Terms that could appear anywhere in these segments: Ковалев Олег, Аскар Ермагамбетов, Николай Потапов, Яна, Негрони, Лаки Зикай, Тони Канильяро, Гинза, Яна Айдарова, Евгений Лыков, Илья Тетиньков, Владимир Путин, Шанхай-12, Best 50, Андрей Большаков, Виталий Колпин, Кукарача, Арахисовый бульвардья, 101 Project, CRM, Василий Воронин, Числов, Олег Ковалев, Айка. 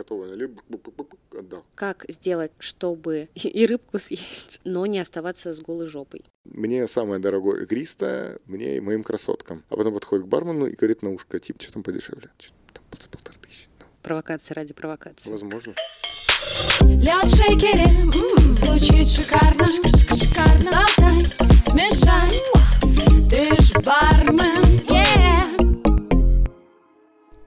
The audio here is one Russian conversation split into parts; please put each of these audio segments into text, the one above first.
готовая налип, отдал. Как сделать, чтобы и рыбку съесть, но не оставаться с голой жопой? Мне самое дорогое игристое, мне и моим красоткам. А потом подходит к бармену и говорит на ушко, типа, что там подешевле? Что там за 1500? Провокация ради провокации. Возможно. Лед в шейкере, звучит шикарно. Шикарно. Сладай, смешай, ты ж бармен,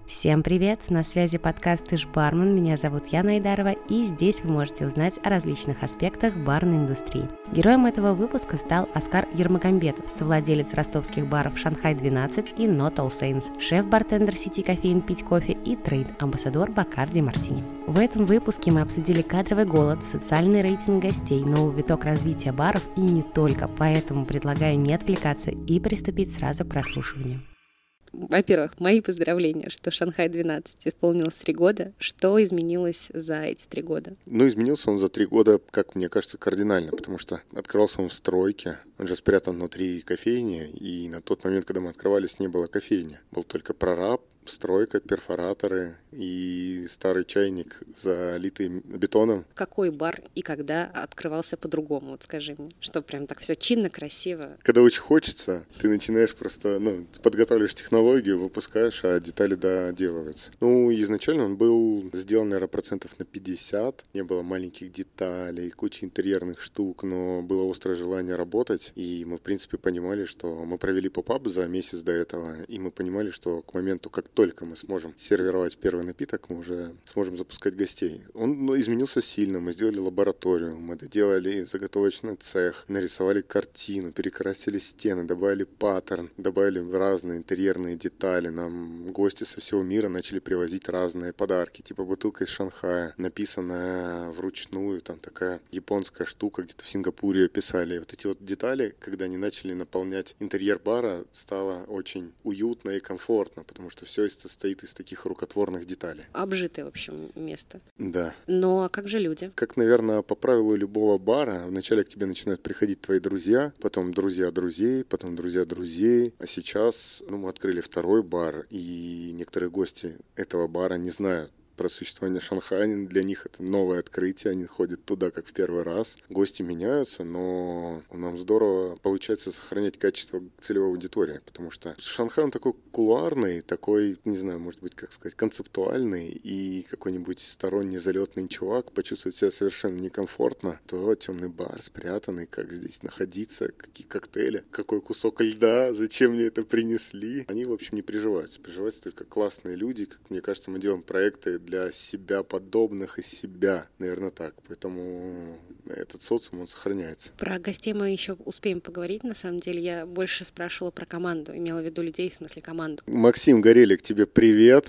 Всем привет! На связи подкаст «Ты ж бармен», меня зовут Яна Айдарова, и здесь вы можете узнать о различных аспектах барной индустрии. Героем этого выпуска стал Аскар Ермагамбетов, совладелец ростовских баров «Шанхай-12» и «Not All Saints», шеф-бартендер сети кофеин «ПитьКофе» и трейд-амбассадор Бакарди Мартини. В этом выпуске мы обсудили кадровый голод, социальный рейтинг гостей, новый виток развития баров и не только, поэтому предлагаю не отвлекаться и приступить сразу к прослушиванию. Во-первых, мои поздравления, что «Шанхай-12» исполнилось 3 года. Что изменилось за эти 3 года? Изменился он за 3 года, как мне кажется, кардинально, потому что открывался он в стройке. Он же спрятан внутри кофейни, и на тот момент, когда мы открывались, не было кофейни. Был только прораб, стройка, перфораторы и старый чайник, залитый бетоном. Какой бар и когда открывался по-другому, вот скажи мне, что прям так все чинно, красиво? Когда очень хочется, ты начинаешь просто, подготавливаешь технологию, выпускаешь, а детали доделываются. Изначально он был сделан, наверное, 50%. Не было маленьких деталей, куча интерьерных штук, но было острое желание работать, и мы, в принципе, понимали, что мы провели поп-ап за месяц до этого, и мы понимали, что к моменту, как только мы сможем сервировать первый напиток, мы уже сможем запускать гостей. Он изменился сильно. Мы сделали лабораторию, мы доделали заготовочный цех, нарисовали картину, перекрасили стены, добавили паттерн, добавили разные интерьерные детали. Нам гости со всего мира начали привозить разные подарки, типа бутылка из Шанхая, написанная вручную, там такая японская штука, где-то в Сингапуре писали. Эти детали, когда они начали наполнять интерьер бара, стало очень уютно и комфортно, потому что все состоит из таких рукотворных деталей. Обжитое, в общем, место. Да. Но как же люди? Как, наверное, по правилу любого бара, вначале к тебе начинают приходить твои друзья, потом друзья друзей, А сейчас, мы открыли 2-й бар, и некоторые гости этого бара не знают про существование Шанхая. Для них это новое открытие, они ходят туда как в первый раз. Гости меняются, но нам здорово получается сохранять качество целевой аудитории, потому что Шанхай, он такой кулуарный, такой, не знаю, может быть, как сказать, концептуальный, и какой-нибудь сторонний залетный чувак почувствует себя совершенно некомфортно, то темный бар, спрятанный, как здесь находиться, какие коктейли, какой кусок льда, зачем мне это принесли. Они, в общем, не приживаются. Приживаются только классные люди. Как мне кажется, мы делаем проекты для себя подобных и себя, наверное, так. Поэтому этот социум, он сохраняется. Про гостей мы еще успеем поговорить, на самом деле. Я больше спрашивала про команду, имела в виду людей, в смысле команду. Максим Горелик, тебе привет!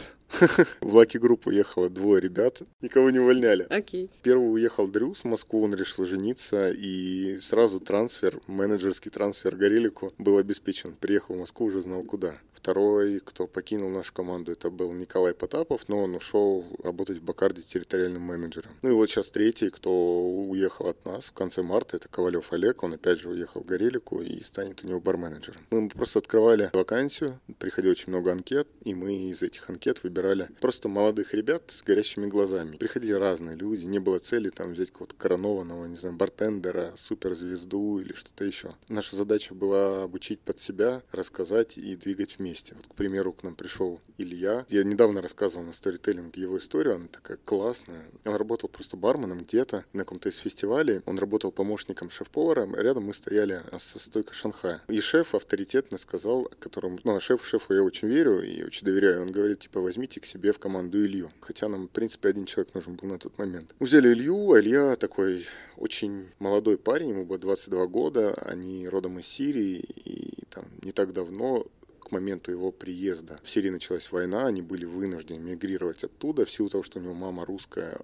В Лаки группу уехало 2 ребят, никого не увольняли. Окей. Первый уехал Дрю с Москвы, он решил жениться, и сразу трансфер, менеджерский трансфер Горелику был обеспечен. Приехал в Москву, уже знал куда. Второй, кто покинул нашу команду, это был Николай Потапов, но он ушел работать в Бакарди территориальным менеджером. Сейчас 3-й, кто уехал от нас в конце марта, это Ковалев Олег, он опять же уехал к Горелику и станет у него барменеджером. Мы просто открывали вакансию, приходило очень много анкет, и мы из этих анкет выбирали просто молодых ребят с горящими глазами. Приходили разные люди, не было цели там взять какого-то коронованного, не знаю, бартендера, суперзвезду или что-то еще. Наша задача была обучить под себя, рассказать и двигать вместе. К примеру, к нам пришел Илья. Я недавно рассказывал на сторителлинге его историю, она такая классная. Он работал просто барменом где-то на каком-то из фестивалей. Он работал помощником шеф-повара. Рядом мы стояли со стойкой Шанхая. И шеф авторитетно сказал, которому... шефу я очень верю и очень доверяю. Он говорит, возьми к себе в команду Илью. Хотя нам, в принципе, 1 человек нужен был на тот момент. Взяли Илью, а Илья такой очень молодой парень, ему было 22 года, они родом из Сирии, и там не так давно, к моменту его приезда, в Сирии началась война, они были вынуждены мигрировать оттуда, в силу того, что у него мама русская,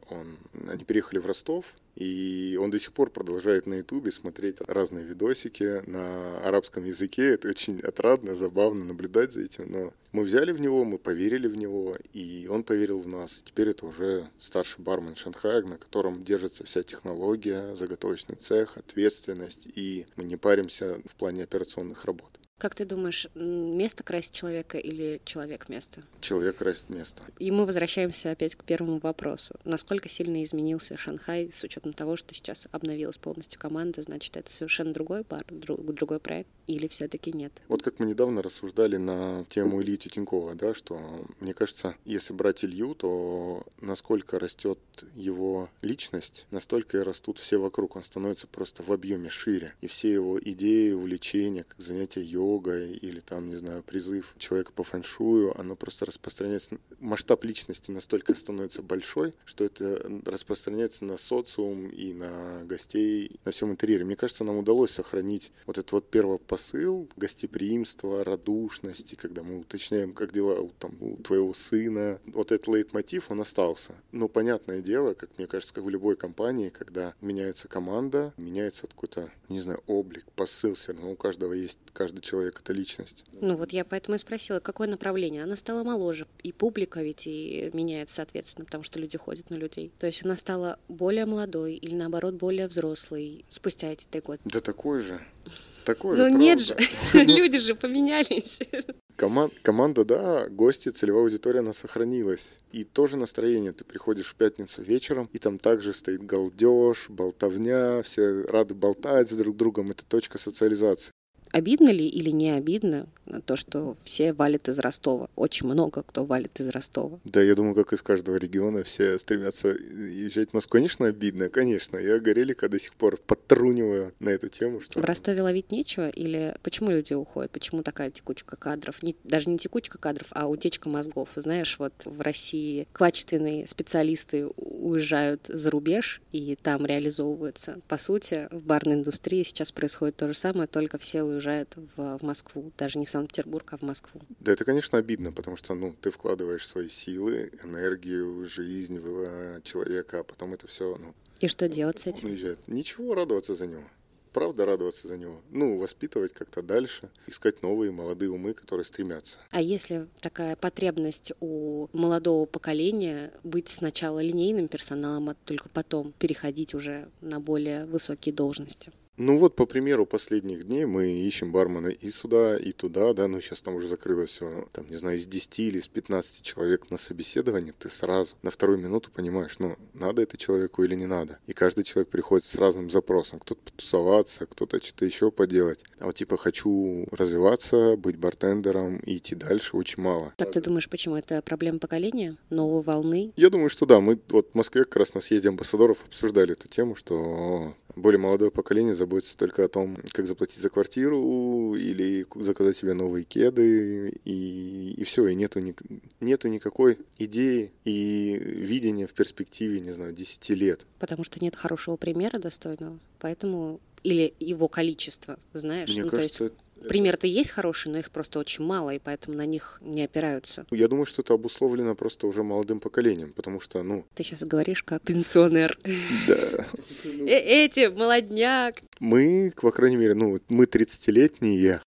они переехали в Ростов, и он до сих пор продолжает на Ютубе смотреть разные видосики на арабском языке. Это очень отрадно, забавно наблюдать за этим. Но мы взяли в него, мы поверили в него, и он поверил в нас. И теперь это уже старший бармен Шанхая, на котором держится вся технология, заготовочный цех, ответственность, и мы не паримся в плане операционных работ. Как ты думаешь, место красит человека или человек место? Человек красит место. И мы возвращаемся опять к первому вопросу. Насколько сильно изменился Шанхай с учетом того, что сейчас обновилась полностью команда? Значит, это совершенно другой бар, другой проект? Или все-таки нет? Вот как мы недавно рассуждали на тему Ильи Тетинькова, да, что, мне кажется, если брать Илью, то насколько растет его личность, настолько и растут все вокруг. Он становится просто в объеме шире. И все его идеи, увлечения, как занятия йогой или там, не знаю, призыв человека по фэншую, оно просто распространяется. Масштаб личности настолько становится большой, что это распространяется на социум и на гостей, на всем интерьере. Мне кажется, нам удалось сохранить вот этот вот первый посыл гостеприимства, радушности, когда мы уточняем, как дела там, у твоего сына. Вот этот лейтмотив, он остался. Но понятное дело, как мне кажется, как в любой компании, когда меняется команда, меняется какой-то, не знаю, облик, посыл все равно. У каждого есть, каждый человек — это личность. Ну вот я поэтому и спросила, какое направление? Она стала моложе, и публика ведь и меняется, соответственно, потому что люди ходят на людей. То есть она стала более молодой или, наоборот, более взрослой спустя эти 3 года? Да такой же. Такой же, правда. Ну нет же, люди же поменялись. Команда, да, гости, целевая аудитория, она сохранилась. И тоже настроение. Ты приходишь в пятницу вечером, и там также стоит галдеж, болтовня, все рады болтать с друг другом. Это точка социализации. Обидно ли или не обидно то, что все валят из Ростова? Очень много кто валит из Ростова. Да, я думаю, как из каждого региона все стремятся езжать в Москву. Конечно, обидно, конечно. Я Горелика до сих пор подтруниваю на эту тему. Что в Ростове ловить нечего? Или почему люди уходят? Почему такая текучка кадров? Даже не текучка кадров, а утечка мозгов. Знаешь, вот в России качественные специалисты уезжают за рубеж и там реализовываются. По сути, в барной индустрии сейчас происходит то же самое, только все уезжают. Уезжает в Москву, даже не в Санкт-Петербург, а в Москву. Да, это, конечно, обидно, потому что, ты вкладываешь свои силы, энергию, жизнь в человека, а потом это все, И что делать с этим? Уезжает. Ничего, радоваться за него. Правда, радоваться за него. Воспитывать как-то дальше, искать новые молодые умы, которые стремятся. А если такая потребность у молодого поколения быть сначала линейным персоналом, а только потом переходить уже на более высокие должности? Вот, по примеру последних дней мы ищем бармена и сюда, и туда, да, сейчас там уже закрыло все, там, не знаю, из 10 или из 15 человек на собеседование, ты сразу на вторую минуту понимаешь, надо это человеку или не надо. И каждый человек приходит с разным запросом, кто-то потусоваться, кто-то что-то еще поделать. А хочу развиваться, быть бартендером и идти дальше, очень мало. Как ты думаешь, почему? Это проблема поколения, новой волны? Я думаю, что да, мы в Москве как раз на съезде амбассадоров обсуждали эту тему, что более молодое поколение заботиться только о том, как заплатить за квартиру или заказать себе новые кеды, и все, и нету никакой идеи и видения в перспективе, 10 лет. Потому что нет хорошего примера достойного, поэтому... Или его количество, знаешь? Мне кажется... То есть... Пример-то есть хороший, но их просто очень мало, и поэтому на них не опираются. Я думаю, что это обусловлено просто уже молодым поколением, потому что, Ты сейчас говоришь как пенсионер. Да. Эти, молодняк. Мы, по крайней мере, мы 30-летние,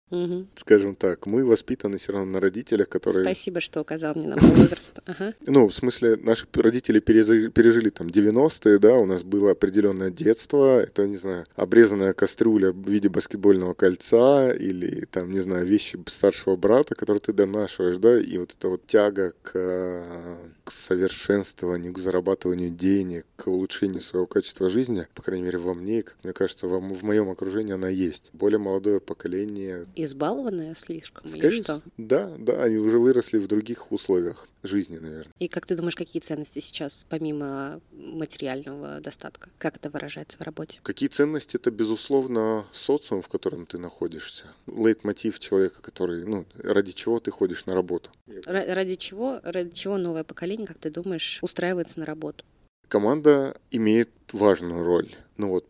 скажем так, мы воспитаны все равно на родителях, которые... Спасибо, что указал мне на мой возраст. Ага. В смысле, наши родители пережили там 90-е, да, у нас было определенное детство, это, обрезанная кастрюля в виде баскетбольного кольца или там, вещи старшего брата, которые ты донашиваешь, да, и вот эта вот тяга к совершенствованию, к зарабатыванию денег, к улучшению своего качества жизни, по крайней мере, во мне, как мне кажется, в моем окружении она есть. Более молодое поколение... Избалованная слишком, скажешь, или что? Да, они уже выросли в других условиях жизни, наверное. И как ты думаешь, какие ценности сейчас, помимо материального достатка? Как это выражается в работе? Какие ценности? Это, безусловно, социум, в котором ты находишься. Лейтмотив человека, который, ради чего ты ходишь на работу. Ради чего новое поколение, как ты думаешь, устраивается на работу? Команда имеет важную роль.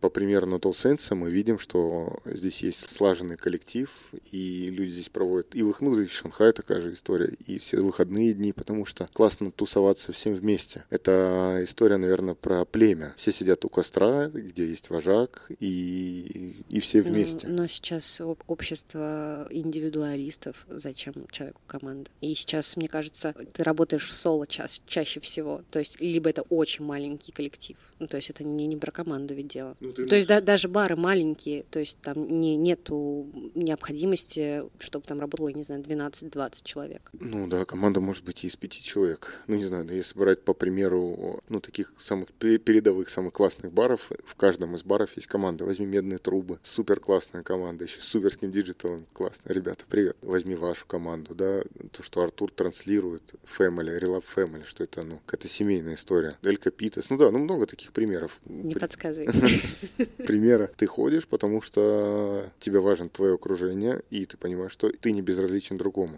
По примеру Not All Saints мы видим, что здесь есть слаженный коллектив, и люди здесь проводят и выходные, и в Шанхае такая же история, и все выходные дни, потому что классно тусоваться всем вместе. Это история, наверное, про племя. Все сидят у костра, где есть вожак, и все вместе. Но сейчас общество индивидуалистов. Зачем человеку команда? И сейчас, мне кажется, ты работаешь в соло чаще всего. То есть, либо это очень маленький коллектив, то есть это не про команду ведь дело. Ну, то есть даже бары маленькие, то есть там нету необходимости, чтобы там работало, не знаю, 12-20 человек. Ну да, команда может быть и из 5 человек. Ну не знаю, да, если брать по примеру, ну таких самых передовых, самых классных баров, в каждом из баров есть команда. Возьми «Медные трубы», супер классная команда, еще с суперским диджиталом классно. Ребята, привет. Возьми вашу команду, да, то, что Артур транслирует, Family, Relab Family, что это, ну, какая-то семейная история. Дель Капитас, ну да, ну много таких примеров. Не подсказывай. Примера. Ты ходишь, потому что тебе важно твое окружение, и ты понимаешь, что ты не безразличен другому.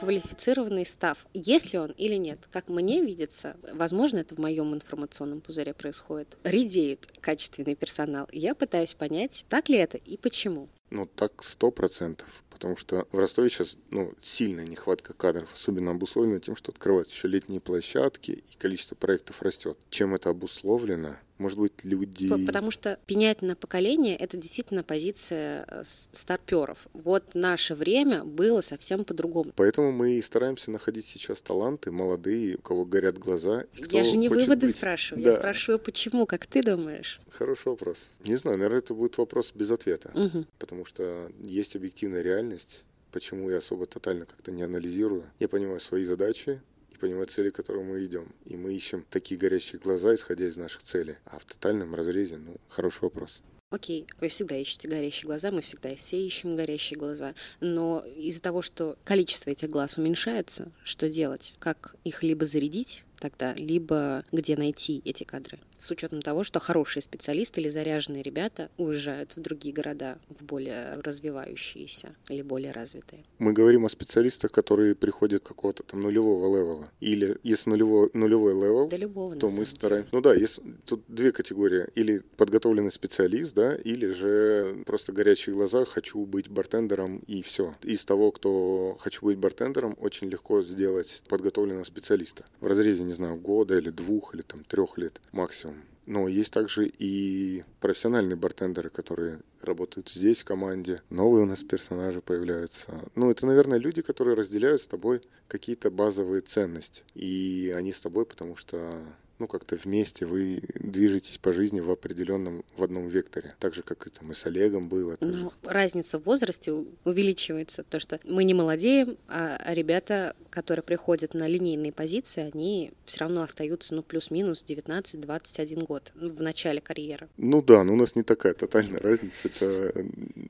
Квалифицированный став, есть ли он или нет, как мне видится, возможно, это в моем информационном пузыре происходит, редеет качественный персонал. Я пытаюсь понять, так ли это и почему. Ну, так 100%. Потому что в Ростове сейчас, ну, сильная нехватка кадров, особенно обусловлена тем, что открываются еще летние площадки, и количество проектов растет. Чем это обусловлено? Может быть, люди... Потому что пенять на поколение — это действительно позиция старперов. Вот наше время было совсем по-другому. Поэтому мы и стараемся находить сейчас таланты молодые, у кого горят глаза. И кто я же не выводы быть. Спрашиваю, да. Я спрашиваю, почему, как ты думаешь? Хороший вопрос. Не знаю, наверное, это будет вопрос без ответа. Угу. Потому что есть объективная реальность, почему я особо тотально как-то не анализирую. Я понимаю свои задачи, понимать цели, к которым мы идем. И мы ищем такие горящие глаза, исходя из наших целей. А в тотальном разрезе, ну, хороший вопрос. Окей, вы всегда ищете горящие глаза, мы всегда все ищем горящие глаза. Но из-за того, что количество этих глаз уменьшается, что делать? Как их либо зарядить тогда, либо где найти эти кадры? С учетом того, что хорошие специалисты или заряженные ребята уезжают в другие города, в более развивающиеся или более развитые. Мы говорим о специалистах, которые приходят какого-то там нулевого левела. Или если нулевой левел, да, любого, то мы стараемся... Ну да, есть тут две категории. Или подготовленный специалист, да, или же просто горячие глаза, хочу быть бартендером и все. Из того, кто хочу быть бартендером, очень легко сделать подготовленного специалиста. В разрезе, не знаю, года или двух, или там 3 лет максимум. Но есть также и профессиональные бартендеры, которые работают здесь в команде. Новые у нас персонажи появляются. Ну, это, наверное, люди, которые разделяют с тобой какие-то базовые ценности. И они с тобой, потому что... Ну, как-то вместе вы движетесь по жизни в определенном, в одном векторе. Так же, как и там и с Олегом было. Ну, разница в возрасте увеличивается. То, что мы не молодеем, а ребята, которые приходят на линейные позиции, они все равно остаются, ну, плюс-минус 19-21 год в начале карьеры. Ну да, но у нас не такая тотальная разница. Это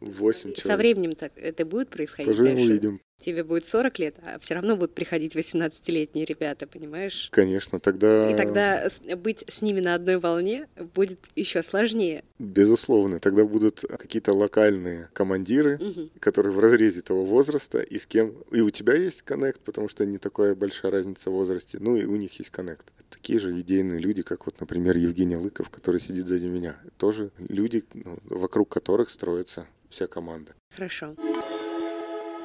8 человек. Со временем так это будет происходить. Поживем, увидим. Тебе будет 40 лет, а все равно будут приходить 18-летние ребята, понимаешь? Конечно, тогда... И тогда быть с ними на одной волне будет еще сложнее. Безусловно, тогда будут какие-то локальные командиры, угу, которые в разрезе того возраста, и с кем... И у тебя есть коннект, потому что не такая большая разница в возрасте, ну и у них есть коннект. Такие же идейные люди, как вот, например, Евгений Лыков, который сидит сзади меня. Тоже люди, ну, вокруг которых строится вся команда. Хорошо.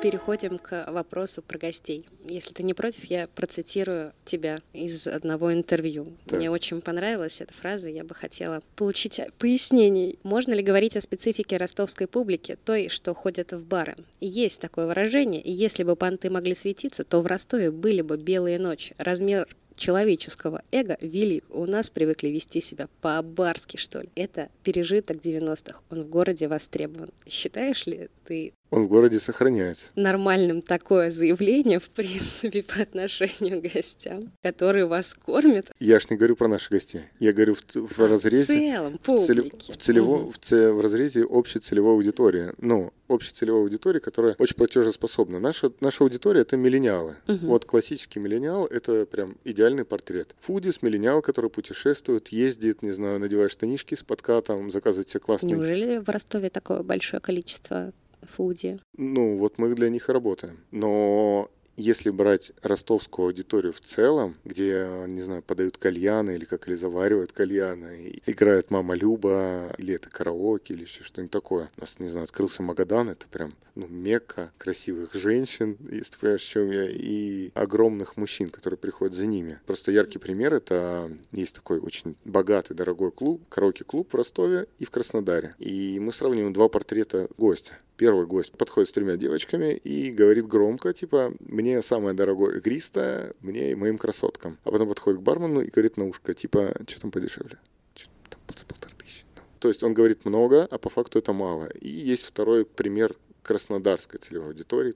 Переходим к вопросу про гостей. Если ты не против, я процитирую тебя из одного интервью. Да. Мне очень понравилась эта фраза, я бы хотела получить пояснений. Можно ли говорить о специфике ростовской публики, той, что ходят в бары? Есть такое выражение, и если бы понты могли светиться, то в Ростове были бы белые ночи. Размер человеческого эго велик. У нас привыкли вести себя по-барски, что ли. Это пережиток 90-х. Он в городе востребован. Считаешь ли ты... Он в городе сохраняется. Нормальным такое заявление, в принципе, по отношению к гостям, которые вас кормят. Я ж не говорю про наших гостей. Я говорю в разрезе... В целом, публике. В разрезе общей целевой аудитории. Ну, общей целевой аудитории, которая очень платежеспособна. Наша аудитория — это миллениалы. Угу. Вот классический миллениал — это прям идеальный портрет. Фудис, миллениал, который путешествует, ездит, не знаю, надевает штанишки с подкатом, заказывает все классные... Неужели в Ростове такое большое количество... фуди. Ну, вот мы для них и работаем. Но если брать ростовскую аудиторию в целом, где, не знаю, подают кальяны или заваривают кальяны, играют «Мама Люба», или это караоке, или еще что-нибудь такое. У нас, не знаю, открылся Магадан, это прям, ну, мекка красивых женщин, если ты понимаешь, в чем я, и огромных мужчин, которые приходят за ними. Просто яркий пример — это есть такой очень богатый, дорогой клуб, караоке-клуб в Ростове и в Краснодаре. И мы сравниваем два портрета гостя. Первый гость подходит с 3 девочками и говорит громко, типа, мне самое дорогое игристое, мне и моим красоткам. А потом подходит к бармену и говорит на ушко, типа, что там подешевле? кажется, 1500. То есть он говорит много, а по факту это мало. И есть второй пример краснодарской целевой аудитории.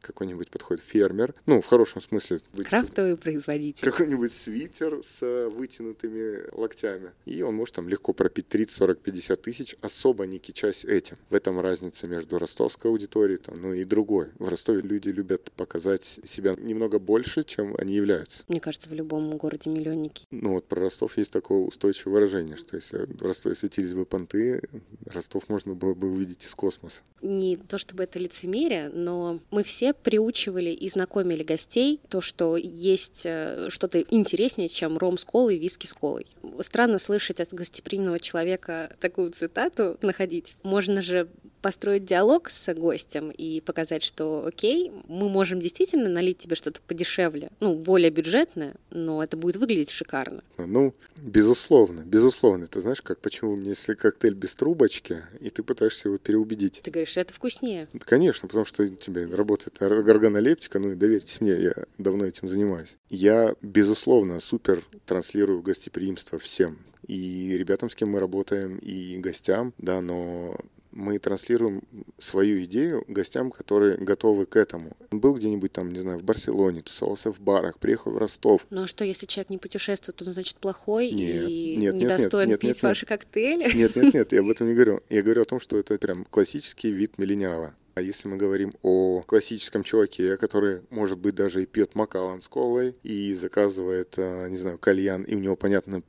Какой-нибудь подходит фермер, ну, в хорошем смысле... Крафтовый производитель. Какой-нибудь свитер с вытянутыми локтями. И он может там легко пропить 30, 40, 50 тысяч, особо не кичась этим. В этом разница между ростовской аудиторией, там, ну, и другой. В Ростове люди любят показать себя немного больше, чем они являются. Мне кажется, в любом городе миллионники. Ну, вот про Ростов есть такое устойчивое выражение, что если в Ростове светились бы понты, Ростов можно было бы увидеть из космоса. Не то чтобы это лицемерие, но мы все приучивали и знакомили гостей то, что есть что-то интереснее, чем ром с колой и виски с колой. Странно слышать от гостеприимного человека такую цитату находить. Можно же построить диалог с гостем и показать, что окей, мы можем действительно налить тебе что-то подешевле, ну, более бюджетное, но это будет выглядеть шикарно. Ну, безусловно, безусловно. Ты знаешь, как почему, если коктейль без трубочки, и ты пытаешься его переубедить? Ты говоришь, это вкуснее. Да, конечно, потому что тебе работает органолептика, ну и доверьтесь мне, я давно этим занимаюсь. Я, безусловно, супер транслирую гостеприимство всем. И ребятам, с кем мы работаем, и гостям, да, но... Мы транслируем свою идею гостям, которые готовы к этому. Он был где-нибудь там, не знаю, в Барселоне, тусовался в барах, приехал в Ростов. Ну а что, если человек не путешествует, он, значит, плохой и недостоин пить ваши коктейли? Нет, я об этом не говорю. Я говорю о том, что это прям классический вид миллениала. А если мы говорим о классическом чуваке, который, может быть, даже и пьет Макаллан с колой, и заказывает, не знаю, кальян, и у него понятна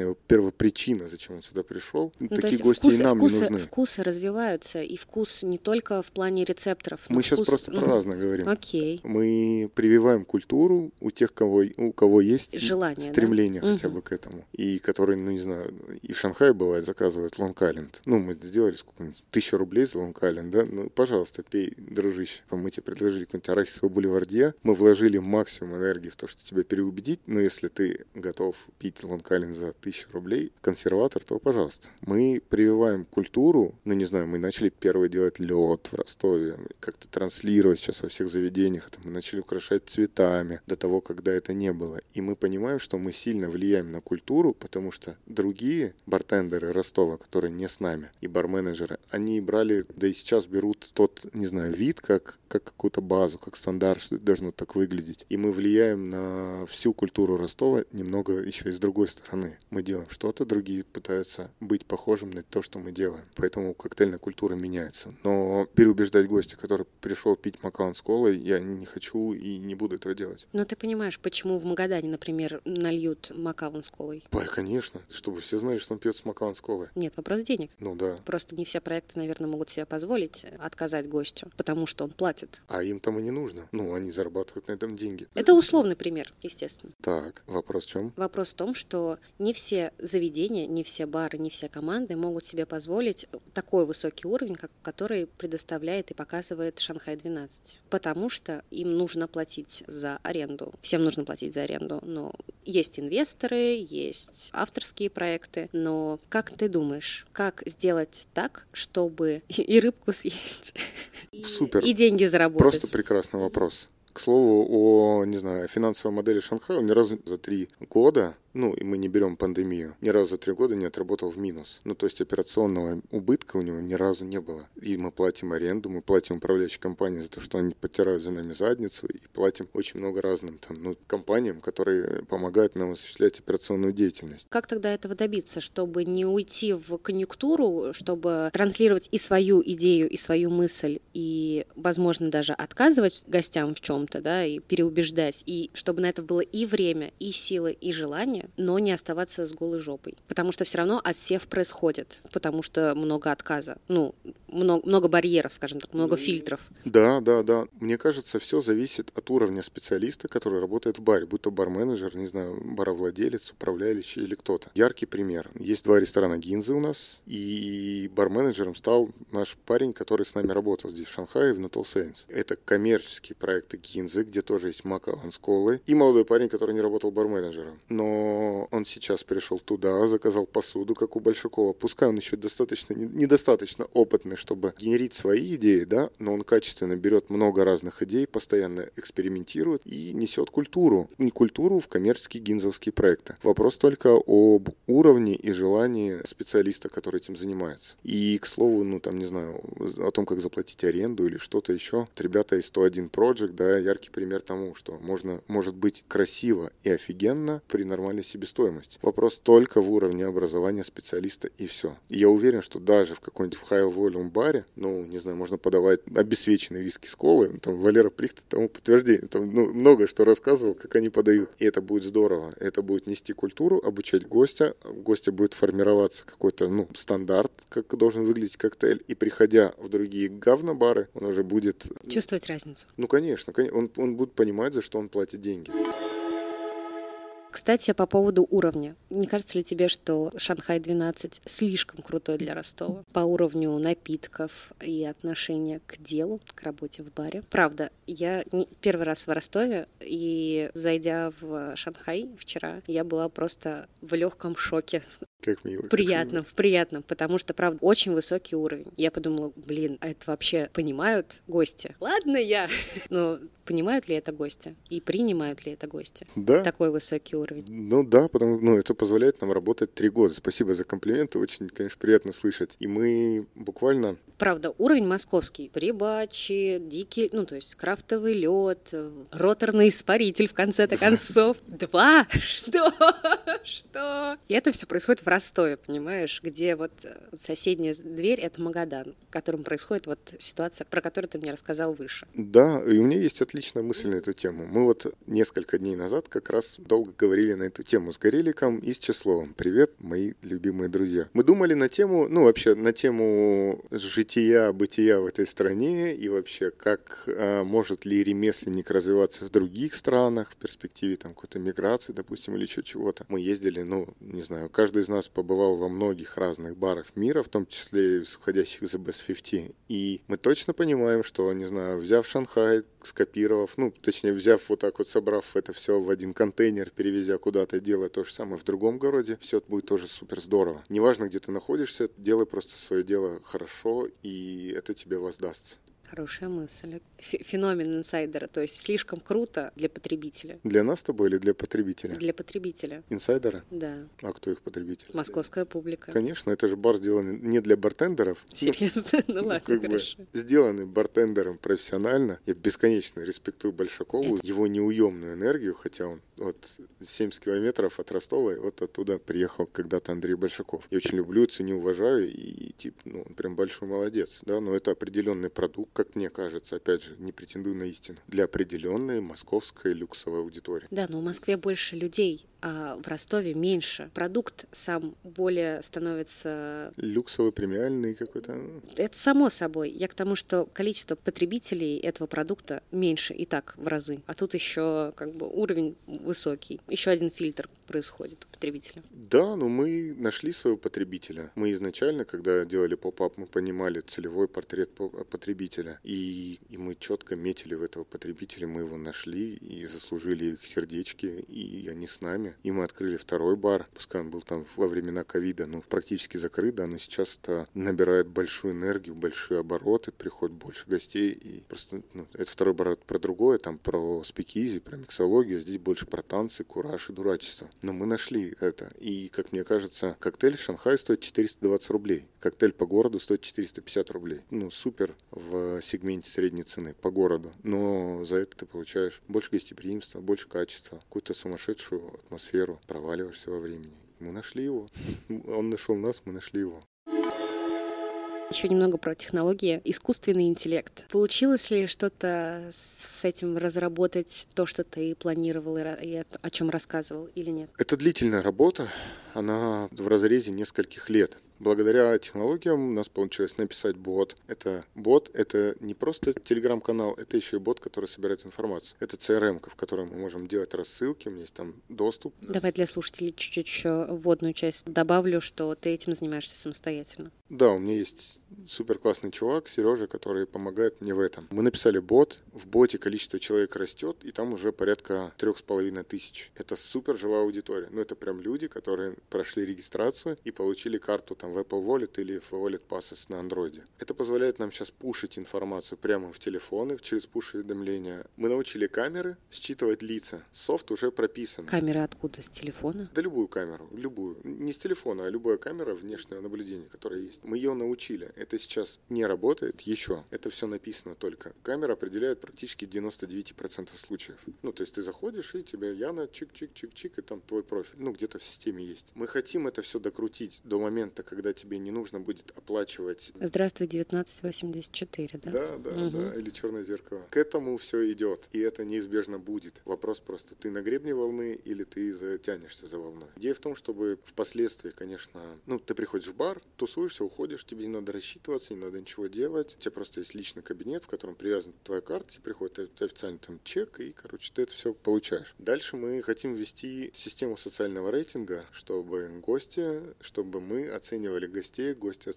его первопричина, зачем он сюда пришел, ну, такие гости и нам не нужны. Вкусы развиваются, и вкус не только в плане рецепторов. Мы сейчас просто про разное говорим. Окей. Мы прививаем культуру у тех, у кого есть желание, стремление хотя бы к этому. И которые, ну, не знаю, и в Шанхае, бывает, заказывают Лонг-айленд. Ну, мы сделали сколько-нибудь, 1000 рублей за Лонг-айленд, да? Ну, пожалуйста, пей, дружище. Мы тебе предложили какой-нибудь арахисовый бульвардья. Мы вложили максимум энергии в то, что тебя переубедить. Но если ты готов пить Лонг-айленд за 1000 рублей, консерватор, то пожалуйста. Мы прививаем культуру. Ну, не знаю, мы начали первое делать лед в Ростове. Как-то транслировать сейчас во всех заведениях. Это мы начали украшать цветами до того, когда это не было. И мы понимаем, что мы сильно влияем на культуру, потому что другие бартендеры Ростова, которые не с нами, и барменеджеры, они брали, да и сейчас берут тот, не знаю, вид, как какую-то базу, как стандарт, что это должно так выглядеть. И мы влияем на всю культуру Ростова немного еще и с другой стороны. Мы делаем что-то, другие пытаются быть похожим на то, что мы делаем. Поэтому коктейльная культура меняется. Но переубеждать гостя, который пришел пить Макаллан с колой, я не хочу и не буду этого делать. Но ты понимаешь, почему в Магадане, например, нальют Макаллан с колой? Да, конечно. Чтобы все знали, что он пьет с Макаллан с колой. Нет, вопрос денег. Ну да. Просто не все проекты, наверное, могут себе позволить отказать гостю, потому что он платит. А им там и не нужно. Ну, они зарабатывают на этом деньги. Это условный пример, естественно. Так, вопрос в чем? Вопрос в том, что не все заведения, не все бары, не все команды могут себе позволить такой высокий уровень, который предоставляет и показывает Шанхай-12. Потому что им нужно платить за аренду. Всем нужно платить за аренду. Но есть инвесторы, есть авторские проекты. Но как ты думаешь, как сделать так, чтобы и рыбку съесть... Супер. И деньги заработать. Просто прекрасный вопрос. К слову, о, не знаю, финансовой модели Шанхая ни разу за 3 года, ну, и мы не берем пандемию, ни разу за 3 года не отработал в минус. Ну, то есть операционного убытка у него ни разу не было. И мы платим аренду, мы платим управляющей компании за то, что они подтирают за нами задницу, и платим очень много разным там, ну, компаниям, которые помогают нам осуществлять операционную деятельность. Как тогда этого добиться, чтобы не уйти в конъюнктуру, чтобы транслировать и свою идею, и свою мысль, и, возможно, даже отказывать гостям в чем-то, да, и переубеждать, и чтобы на это было и время, и силы, и желание, но не оставаться с голой жопой. Потому что все равно отсев происходит, потому что много отказа. Ну, много барьеров, скажем так, много фильтров. Да. Мне кажется, все зависит от уровня специалиста, который работает в баре, будь то барменеджер, не знаю, баровладелец, управляющий или кто-то. Яркий пример. Есть 2 ресторана Гинзы у нас, и барменеджером стал наш парень, который с нами работал здесь, в Шанхае, в Not All Saints. Это коммерческие проекты Гинзы, где тоже есть Макаллан с колой, и молодой парень, который не работал барменеджером. Но он сейчас пришел туда, заказал посуду, как у Большакова. Пускай он еще недостаточно опытный, чтобы генерить свои идеи, да, но он качественно берет много разных идей, постоянно экспериментирует и несет культуру. Не культуру в коммерческие гинзовские проекты. Вопрос только об уровне и желании специалиста, который этим занимается. И, к слову, ну там, не знаю, о том, как заплатить аренду или что-то еще. Вот ребята из 101 Project, да, яркий пример тому, что можно, может быть красиво и офигенно при нормальной себестоимости. Вопрос только в уровне образования специалиста и все. И я уверен, что даже в какой-нибудь high-volume баре, ну, не знаю, можно подавать обесвеченные виски с колой, там Валера Плихт тому подтверждение, там ну, много что рассказывал, как они подают. И это будет здорово, это будет нести культуру, обучать гостя, у гостя будет формироваться какой-то, ну, стандарт, как должен выглядеть коктейль, и приходя в другие говно-бары, он уже будет... Чувствовать разницу. Ну, конечно, он будет понимать, за что он платит деньги. Кстати, по поводу уровня. Не кажется ли тебе, что Шанхай-12 слишком крутой для Ростова? По уровню напитков и отношения к делу, к работе в баре. Правда, я первый раз в Ростове, и зайдя в Шанхай вчера, я была просто в легком шоке. Как мило. Приятно, потому что, правда, очень высокий уровень. Я подумала, блин, а это вообще понимают гости? Ладно я, но понимают ли это гости? И принимают ли это гости? Да. Такой высокий уровень. Ну да, потому что это позволяет нам работать 3 года. Спасибо за комплименты, очень, конечно, приятно слышать. И мы буквально... Правда, уровень московский. Прибачи, дикий, ну то есть крафтовый лед, роторный испаритель в конце-то концов. 2? Что? И это все происходит в Ростове, понимаешь, где вот соседняя дверь — это Магадан, в котором происходит вот ситуация, про которую ты мне рассказал выше. Да, и у меня есть отличная мысль на эту тему. Мы вот несколько дней назад как раз долго говорили на эту тему с Гореликом и с Числовым. Привет, мои любимые друзья. Мы думали на тему, ну вообще на тему жития, бытия в этой стране и вообще как может ли ремесленник развиваться в других странах в перспективе там какой-то миграции, допустим, или еще чего-то. Мы ездили, ну, не знаю, каждый из нас побывал во многих разных барах мира, в том числе входящих за Best 50. И мы точно понимаем, что, не знаю, взяв Шанхай, скопировав, ну, точнее, взяв вот так вот, собрав это все в один контейнер, перевезя куда-то, делая то же самое в другом городе, все это будет тоже супер здорово. Неважно, где ты находишься, делай просто свое дело хорошо, и это тебе воздастся. Хорошая мысль. Феномен инсайдера, то есть слишком круто для потребителя. Для нас с тобой или для потребителя? Для потребителя. Инсайдера? Да. А кто их потребитель? Московская публика. Конечно, это же бар сделан не для бартендеров. Серьезно? Ну ладно, хорошо. Сделанный бартендером профессионально. Я бесконечно респектую Большакову, его неуемную энергию, хотя он вот 70 километров от Ростова, и вот оттуда приехал когда-то Андрей Большаков. Я очень люблю, ценю, уважаю, и типа, ну, он прям большой молодец, да, но это определенный продукт, как мне кажется, опять же, не претендую на истину, для определенной московской люксовой аудитории. Да, но в Москве больше людей, а в Ростове меньше. Продукт сам более становится... Люксовый, премиальный какой-то. Это само собой. Я к тому, что количество потребителей этого продукта меньше и так в разы. А тут еще как бы уровень высокий. Еще один фильтр происходит у потребителя. Да, но мы нашли своего потребителя. Мы изначально, когда делали поп-ап, мы понимали целевой портрет потребителя. И мы четко метили в этого потребителя. Мы его нашли и заслужили их сердечки. И они с нами. И мы открыли второй бар, пускай он был там во времена ковида, ну, практически закрыт, да, но сейчас это набирает большую энергию, большие обороты, приходит больше гостей, и просто, ну, это второй бар про другое, там, про спикизи, про миксологию, здесь больше про танцы, кураж и дурачество. Но мы нашли это, и, как мне кажется, коктейль в Шанхае стоит 420 рублей, коктейль по городу стоит 450 рублей, ну, супер в сегменте средней цены по городу, но за это ты получаешь больше гостеприимства, больше качества, какую-то сумасшедшую атмосферу, проваливаешься во времени. Мы нашли его. Он нашел нас, мы нашли его. Еще немного про технологии. Искусственный интеллект. Получилось ли что-то с этим разработать, то, что ты планировал и о чем рассказывал, или нет? Это длительная работа. Она в разрезе нескольких лет. Благодаря технологиям у нас получилось написать бот. Это бот, это не просто телеграм-канал, это еще и бот, который собирает информацию. Это CRM-ка, в которой мы можем делать рассылки, у меня есть там доступ. Давай для слушателей чуть-чуть еще вводную часть добавлю, что ты этим занимаешься самостоятельно. Да, у меня есть супер классный чувак, Сережа, который помогает мне в этом. Мы написали бот, в боте количество человек растет, и там уже порядка 3500. Это супер живая аудитория. Ну, это прям люди, которые прошли регистрацию и получили карту там в Apple Wallet или в Wallet Passes на Android. Это позволяет нам сейчас пушить информацию прямо в телефоны, через пуш-уведомления. Мы научили камеры считывать лица. Софт уже прописан. Камеры откуда? С телефона? Да любую камеру, любую. Не с телефона, а любая камера внешнего наблюдения, которая есть. Мы ее научили. Это сейчас не работает еще. Это все написано только. Камера определяет практически 99% случаев. Ну, то есть ты заходишь, и тебе Яна, чик-чик-чик-чик, и там твой профиль. Ну, где-то в системе есть. Мы хотим это все докрутить до момента, когда тебе не нужно будет оплачивать... Здравствуй, 1984, да? Да, или черное зеркало. К этому все идет, и это неизбежно будет. Вопрос просто, ты на гребне волны или ты затянешься за волной. Идея в том, чтобы впоследствии, конечно... Ну, ты приходишь в бар, тусуешься, уходишь, тебе не надо рассчитываться, не надо ничего делать. У тебя просто есть личный кабинет, в котором привязана твоя карта, тебе приходит официальный там чек, и, короче, ты это все получаешь. Дальше мы хотим ввести систему социального рейтинга, чтобы мы оценивали гостей, гости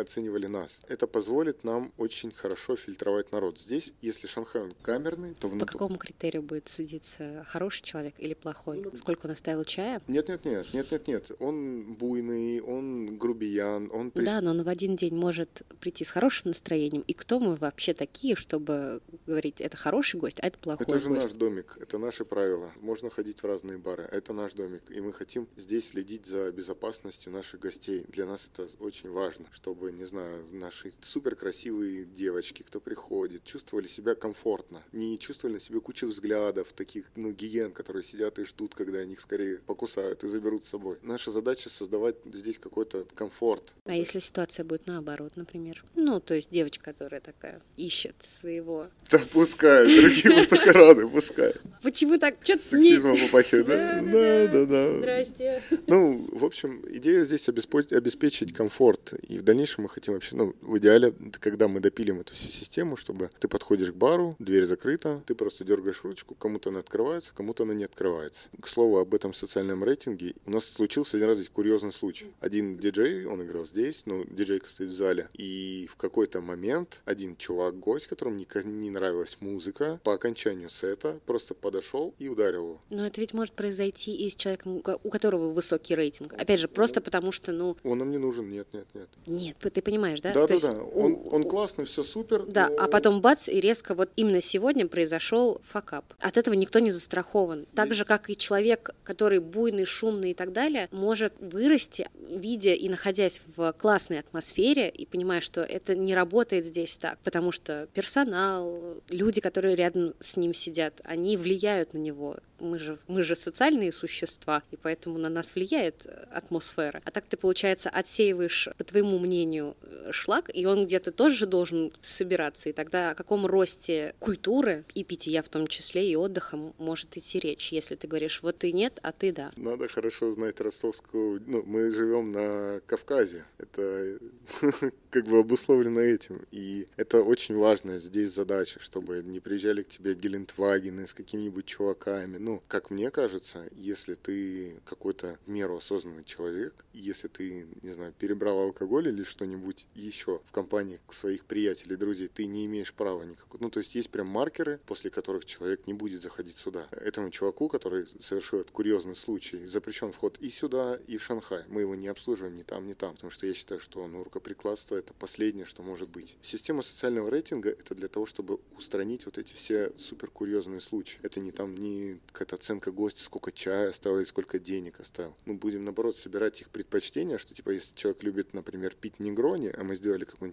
оценивали нас. Это позволит нам очень хорошо фильтровать народ. Здесь, если Шанхай он камерный, то... По какому критерию будет судиться, хороший человек или плохой? Ну, сколько он оставил чая? Нет. Он буйный, он грубиян, он... Да, но он в один день может прийти с хорошим настроением. И кто мы вообще такие, чтобы говорить, это хороший гость, а это плохой гость? Это же наш домик, это наши правила. Можно ходить в разные бары, это наш домик. И мы хотим здесь следить за безопасностью наших гостей. Для нас это очень важно, чтобы, не знаю, наши суперкрасивые девочки, кто приходит, чувствовали себя комфортно. Не чувствовали на себе кучу взглядов, таких, гиен, которые сидят и ждут, когда они их скорее покусают и заберут с собой. Наша задача создавать здесь какой-то комфорт. А если ситуация будет наоборот, например? Ну, то есть девочка, которая такая ищет своего... Да пускай, другие мы только рады, пускай. Почему так? Что-то сексизмом попахивает, да. Здрасте. Ну, в общем, идея здесь обеспечить комфорт. И в дальнейшем мы хотим вообще, в идеале, когда мы допилим эту всю систему, чтобы ты подходишь к бару, дверь закрыта, ты просто дергаешь ручку, кому-то она открывается, кому-то она не открывается. К слову, об этом социальном рейтинге у нас случился один раз здесь курьезный случай. Один диджей, он играл здесь, диджейка стоит в зале, и в какой-то момент один чувак-гость, которому не нравилась музыка, по окончанию сета просто подошел и ударил его. Но это ведь может произойти и с человеком, у которого высокий рейтинг. Опять же, просто потому что, Он нам не нужен, нет. Нет, ты понимаешь, да? Да. Он классный, все супер. Да, но... а потом бац, и резко вот именно сегодня произошел факап. От этого никто не застрахован. Так же, как и человек, который буйный, шумный и так далее, может вырасти, видя и находясь в классной атмосфере и понимая, что это не работает здесь так, потому что персонал, люди, которые рядом с ним сидят, они влияют на него. Мы же социальные существа, и поэтому на нас влияет атмосфера. А так ты, получается, отсеиваешь, по твоему мнению, шлак, и он где-то тоже должен собираться. И тогда о каком росте культуры и питья в том числе, и отдыха может идти речь, если ты говоришь, вот ты нет, а ты да. Надо хорошо знать ростовскую... мы живем на Кавказе. Это как бы обусловлено этим. И это очень важная здесь задача, чтобы не приезжали к тебе гелендвагены с какими-нибудь чуваками. Как мне кажется, если ты какой-то в меру осознанный человек, если ты, перебрал алкоголь или что-нибудь еще в компании своих приятелей, друзей, ты не имеешь права никакого. То есть есть прям маркеры, после которых человек не будет заходить сюда. Этому чуваку, который совершил этот курьезный случай, запрещен вход и сюда, и в Шанхай. Мы его не обслуживаем ни там, ни там, потому что я считаю, что рукоприкладство — это последнее, что может быть. Система социального рейтинга — это для того, чтобы устранить вот эти все суперкурьезные случаи. Это не какая-то оценка гостя, сколько чая оставил и сколько денег оставил. Мы будем, наоборот, собирать их предпочтения, что, если человек любит, например, пить негрони, а мы сделали какой-нибудь,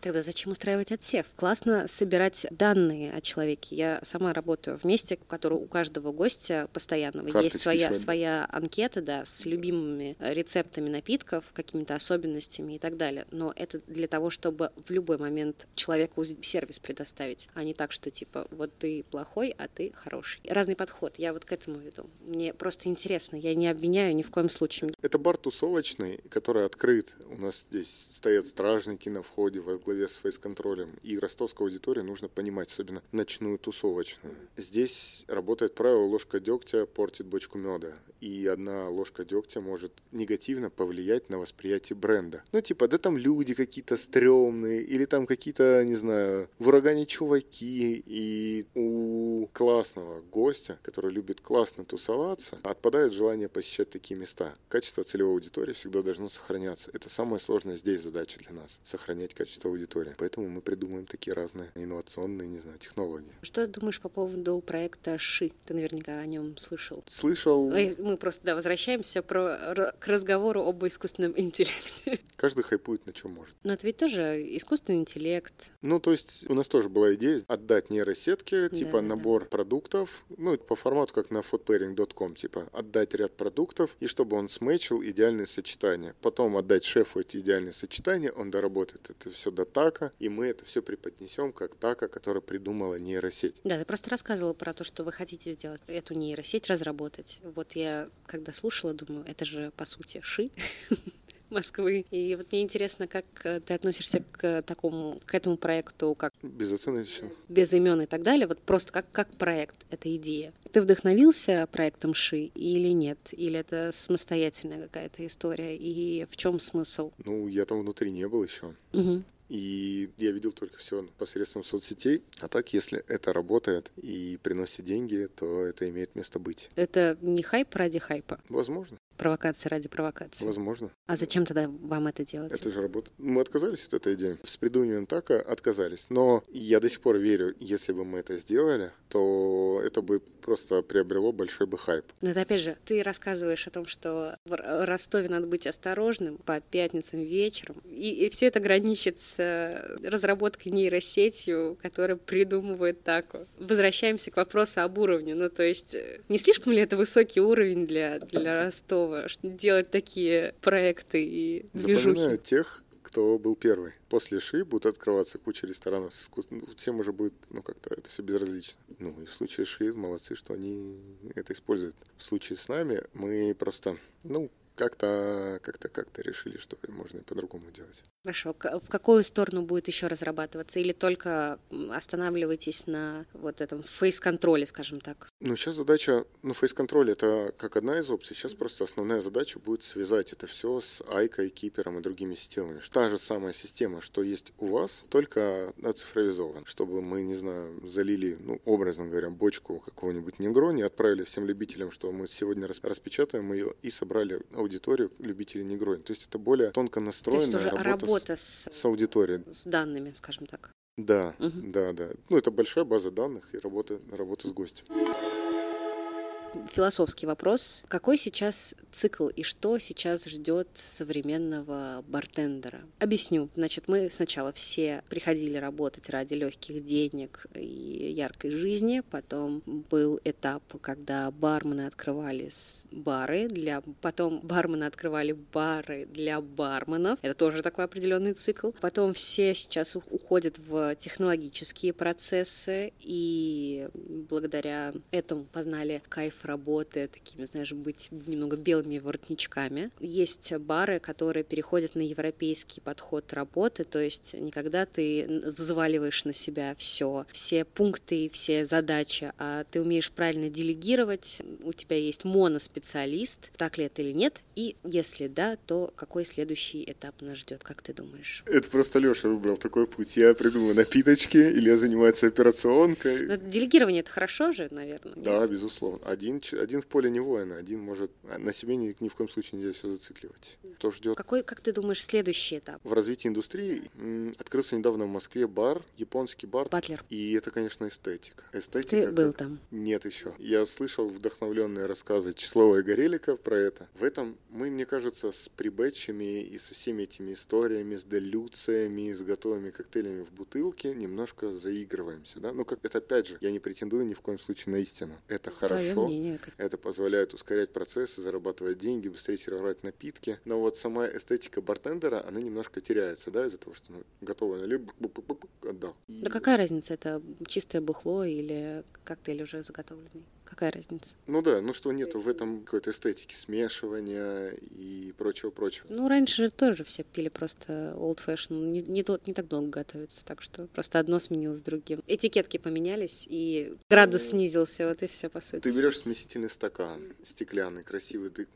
Тогда зачем устраивать отсев? Классно собирать данные о человеке. Я сама работаю в месте, в котором у каждого гостя постоянного есть своя анкета, с любимыми рецептами напитков, какими-то особенностями и так далее. Но это для того, чтобы в любой момент человеку сервис предоставить, а не так, что вот ты плохой, а ты хороший. Разный подход. Я вот к этому веду. Мне просто интересно. Я не обвиняю ни в коем случае. Это бар тусовочный, который открыт. У нас здесь стоят стражники на входе во главе с фейс-контролем. И ростовскую аудиторию нужно понимать, особенно ночную тусовочную. Здесь работает правило: ложка дегтя портит бочку меда. и одна ложка дегтя может негативно повлиять на восприятие бренда. Ну, типа, да там люди какие-то стрёмные, или там какие-то, не знаю, в урагане чуваки, и у классного гостя, который любит классно тусоваться, отпадает желание посещать такие места. Качество целевой аудитории всегда должно сохраняться. Это самая сложная здесь задача для нас — сохранять качество аудитории. Поэтому мы придумываем такие разные инновационные, не знаю, технологии. Что ты думаешь по поводу проекта «Ши»? Ты наверняка о нем слышал. Слышал. Мы просто, да, возвращаемся к разговору об искусственном интеллекте. Каждый хайпует на чем может. Но это ведь тоже искусственный интеллект. Ну, то есть у нас тоже была идея отдать нейросетке, типа, набор продуктов, ну, по формату, как на foodpairing.com, типа, отдать ряд продуктов, и чтобы он сметчил идеальные сочетания. Потом отдать шефу эти идеальные сочетания, он доработает это все до тако, и мы это все преподнесем как тако, которое придумала нейросеть. Да, ты просто рассказывала про то, что вы хотите сделать эту нейросеть, разработать. Вот я, когда слушала, думаю, это же, по сути, «Ши» Москвы. И вот мне интересно, как ты относишься к этому проекту, как... Без оценок еще. Без имен и так далее. Вот просто как проект, эта идея. Ты вдохновился проектом «Ши» или нет? Или это самостоятельная какая-то история? И в чем смысл? Ну, я там внутри не был еще. Угу. И я видел только все посредством соцсетей. А так, если это работает и приносит деньги, то это имеет место быть. Это не хайп ради хайпа? Возможно. Провокация ради провокации. Возможно. А зачем тогда вам это делать? Это же работа. Мы отказались от этой идеи. С придумыванием тако отказались. Но я до сих пор верю, если бы мы это сделали, то это бы просто приобрело большой бы хайп. Но это, опять же, ты рассказываешь о том, что в Ростове надо быть осторожным по пятницам вечером. И все это граничит с разработкой нейросетью, которая придумывает тако. Возвращаемся к вопросу об уровне. Ну, то есть, не слишком ли это высокий уровень для Ростова? Делать такие проекты и движухи. Запоминаю тех, кто был первый. После «Ши» будут открываться куча ресторанов с искусством. Всем уже будет, ну, как-то это все безразлично. Ну, и в случае «Ши» молодцы, что они это используют. В случае с нами мы просто, ну, как-то решили, что можно и по-другому делать. Хорошо. В какую сторону будет еще разрабатываться? Или только останавливаетесь на вот этом фейс-контроле, скажем так? Ну, сейчас задача... Ну, фейс-контроль — это как одна из опций. Сейчас просто основная задача будет связать это все с Айкой, Кипером и другими системами. Та же самая система, что есть у вас, только оцифровизована. Чтобы мы, не знаю, залили, ну, образно говоря, бочку какого-нибудь Негрони, отправили всем любителям, что мы сегодня распечатаем ее, и собрали аудиторию любителей Негрони. То есть это более тонко настроенная работа с аудиторией. С данными, скажем так. Да, угу. Да. Ну, это большая база данных и работа с гостем. Философский вопрос. Какой сейчас цикл и что сейчас ждет современного бартендера? Объясню. Значит, мы сначала все приходили работать ради легких денег и яркой жизни. Потом был этап, когда бармены открывали бары для... Потом бармены открывали бары для барменов. Это тоже такой определенный цикл. Потом все сейчас уходят в технологические процессы и благодаря этому познали кайф работы, такими, знаешь, быть немного белыми воротничками. Есть бары, которые переходят на европейский подход работы, то есть никогда ты взваливаешь на себя все пункты, все задачи, а ты умеешь правильно делегировать, у тебя есть моноспециалист, так ли это или нет, и если да, то какой следующий этап нас ждет, как ты думаешь? Это просто Лёша выбрал такой путь. Я придумал напиточки, Илья занимается операционкой. Но делегирование — это хорошо же, наверное? Да, нет? Безусловно. Один в поле не воин, один может на себе ни в коем случае нельзя все зацикливать. То ждет. Какой, как ты думаешь, следующий этап? В развитии индустрии открылся недавно в Москве бар, японский бар. Батлер. И это, конечно, эстетика. Ты был там? Нет еще. Я слышал вдохновленные рассказы Числова и Горелика про это. В этом мы, мне кажется, с прибэтчами и со всеми этими историями, с делюциями, с готовыми коктейлями в бутылке немножко заигрываемся. Да? Ну, как это опять же, я не претендую ни в коем случае на истину. Это хорошо. Это позволяет ускорять процессы, зарабатывать деньги, быстрее сервировать напитки. Но вот сама эстетика бартендера, она немножко теряется, да, из-за того, что ну, готово налил, отдал. Да какая разница, это чистое бухло или коктейль уже заготовленный? Какая разница? Ну да, ну что нету в этом какой-то эстетики смешивания и прочего-прочего. Ну раньше тоже все пили просто old fashion, не так долго готовится, так что просто одно сменилось другим. Этикетки поменялись и градус снизился, вот и все по сути. Ты берешь смесительный стакан, стеклянный, красивый, ты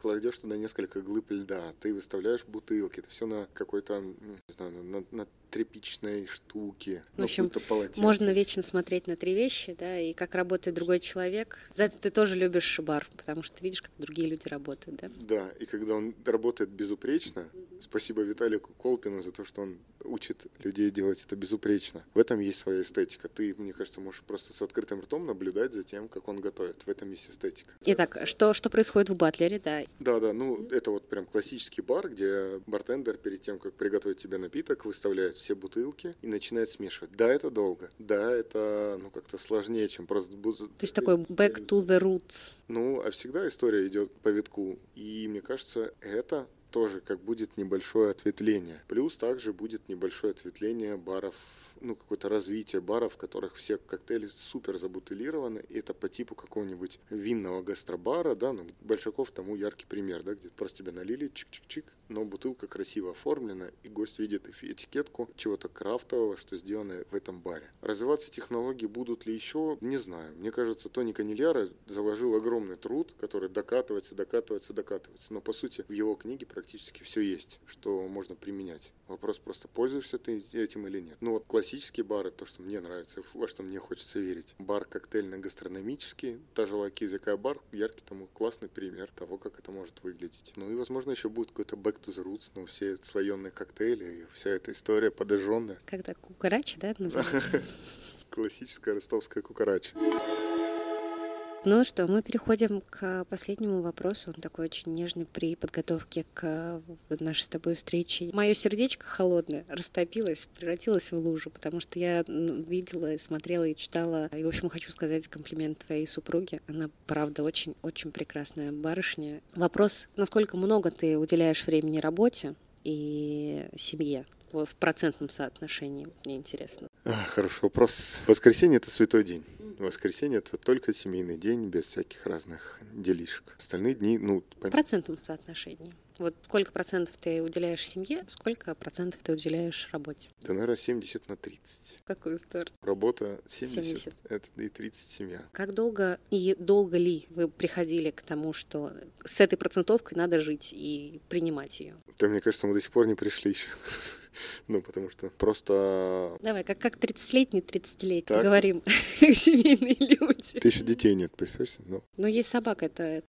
кладешь туда несколько глыб льда, ты выставляешь бутылки, это все на какой-то, не знаю, на тряпичной штуке, в общем, можно вечно смотреть на три вещи, да, и как работает другой человек. За это ты тоже любишь бар, потому что ты видишь, как другие люди работают, да? Да, и когда он работает безупречно, спасибо Виталию Колпину за то, что он учит людей делать это безупречно. В этом есть своя эстетика. Ты, мне кажется, можешь просто с открытым ртом наблюдать за тем, как он готовит. В этом есть эстетика. Итак, что происходит в Батлере, да? Да, ну это вот прям классический бар, где бартендер перед тем, как приготовить тебе напиток, выставляет все бутылки и начинает смешивать. Да, это долго. Да, это как-то сложнее, чем просто... То есть такой back to the roots. Ну, а всегда история идет по витку. И мне кажется, это... тоже как будет небольшое ответвление. Плюс также будет небольшое ответвление баров, какое-то развитие баров, в которых все коктейли супер забутылированы. И это по типу какого-нибудь винного гастробара, да, Большаков тому яркий пример, да, где просто тебя налили, чик-чик-чик, но бутылка красиво оформлена, и гость видит этикетку чего-то крафтового, что сделано в этом баре. Развиваться технологии будут ли еще, не знаю. Мне кажется, Тони Канильяро заложил огромный труд, который докатывается. Но, по сути, в его книге практически все есть, что можно применять. Вопрос просто, пользуешься ты этим или нет. Классические бары, то, что мне нравится, во что мне хочется верить. Бар коктейльно-гастрономический, та же Лаки Зикай бар, яркий тому классный пример того, как это может выглядеть. И, возможно, еще будет какой-то back to the roots, все слоеные коктейли и вся эта история подожженная. Когда кукарача, да, это называется? Классическая ростовская кукарача. Ну что, мы переходим к последнему вопросу. Он такой очень нежный при подготовке к нашей с тобой встрече. Мое сердечко холодное растопилось, превратилось в лужу, потому что я видела, смотрела и читала. И, в общем, хочу сказать комплимент твоей супруге. Она, правда, очень-очень прекрасная барышня. Вопрос, насколько много ты уделяешь времени работе и семье? В процентном соотношении, мне интересно. Хороший вопрос. Воскресенье — это святой день. Воскресенье — это только семейный день, без всяких разных делишек. Остальные дни, В процентном соотношении. Сколько процентов ты уделяешь семье, сколько процентов ты уделяешь работе? Да, наверное, 70/30. В какую сторону? Работа 70. Это и 30 семья. Как долго и долго ли вы приходили к тому, что с этой процентовкой надо жить и принимать ее? Да, мне кажется, мы до сих пор не пришли еще. Потому что просто... Давай, как 30-летний 30-летний, говорим, семейные люди. Ты еще детей нет, представляешь? Но есть собака, это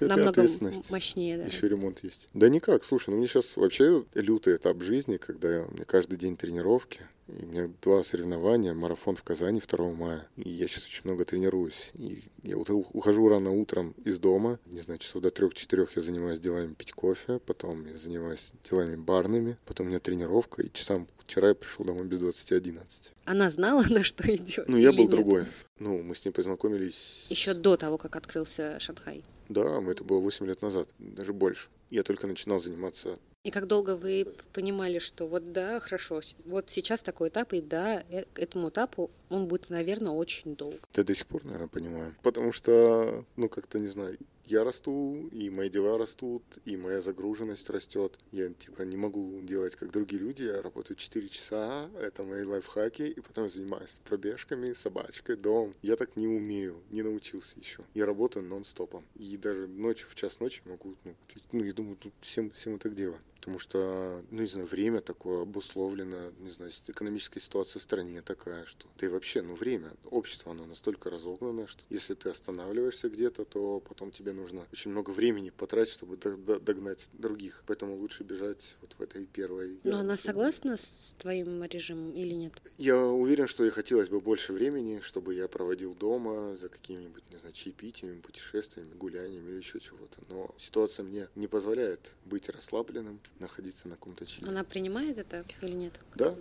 намного мощнее. Да. Еще ремонт есть. Да никак, слушай, мне сейчас вообще лютый этап жизни, когда у меня каждый день тренировки. И у меня 2 соревнования, марафон в Казани 2 мая. И я сейчас очень много тренируюсь. И я ухожу рано утром из дома. Не знаю, часов до 3-4 я занимаюсь делами ПитьКофе. Потом я занимаюсь делами барными. Потом у меня тренировка. И часам вчера я пришел домой без 20:11. Она знала, на что идет? Я был другой. Мы с ней познакомились... Еще до того, как открылся Шанхай. Да, это было 8 лет назад. Даже больше. Я только начинал заниматься... И как долго вы понимали, что хорошо, сейчас такой этап, и этому этапу он будет, наверное, очень долго? Я до сих пор, наверное, понимаю. Потому что, не знаю, я расту, и мои дела растут, и моя загруженность растет. Я, не могу делать, как другие люди. Я работаю 4 часа, это мои лайфхаки, и потом занимаюсь пробежками, собачкой, домом. Я так не умею, не научился еще. Я работаю нон-стопом. И даже ночью, в час ночи могу, я думаю, всем это дело. Потому что, время такое обусловлено, экономическая ситуация в стране такая, что... Да и вообще, время, общество, оно настолько разогнано, что если ты останавливаешься где-то, то потом тебе нужно очень много времени потратить, чтобы догнать других. Поэтому лучше бежать в этой первой... Но она согласна с твоим режимом или нет? Я уверен, что ей хотелось бы больше времени, чтобы я проводил дома за какими-нибудь, чаепитиями, путешествиями, гуляниями или еще чего-то. Но ситуация мне не позволяет быть расслабленным, находиться на каком-то чиле. Она принимает это или нет? Да.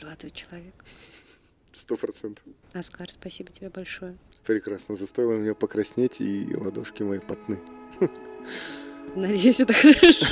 Золотой человек. 100%. Аскар, спасибо тебе большое. Прекрасно. Заставила меня покраснеть, и ладошки мои потны. Надеюсь, это хорошо.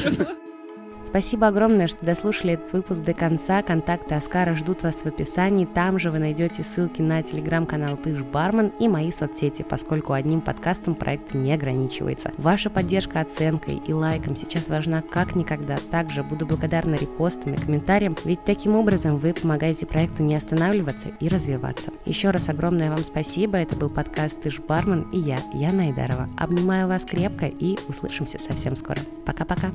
Спасибо огромное, что дослушали этот выпуск до конца. Контакты Аскара ждут вас в описании. Там же вы найдете ссылки на телеграм-канал «Тыш Бармен» и мои соцсети, поскольку одним подкастом проект не ограничивается. Ваша поддержка оценкой и лайком сейчас важна как никогда. Также буду благодарна репостам и комментариям, ведь таким образом вы помогаете проекту не останавливаться и развиваться. Еще раз огромное вам спасибо. Это был подкаст «Тыш Бармен» и я, Яна Айдарова. Обнимаю вас крепко и услышимся совсем скоро. Пока-пока.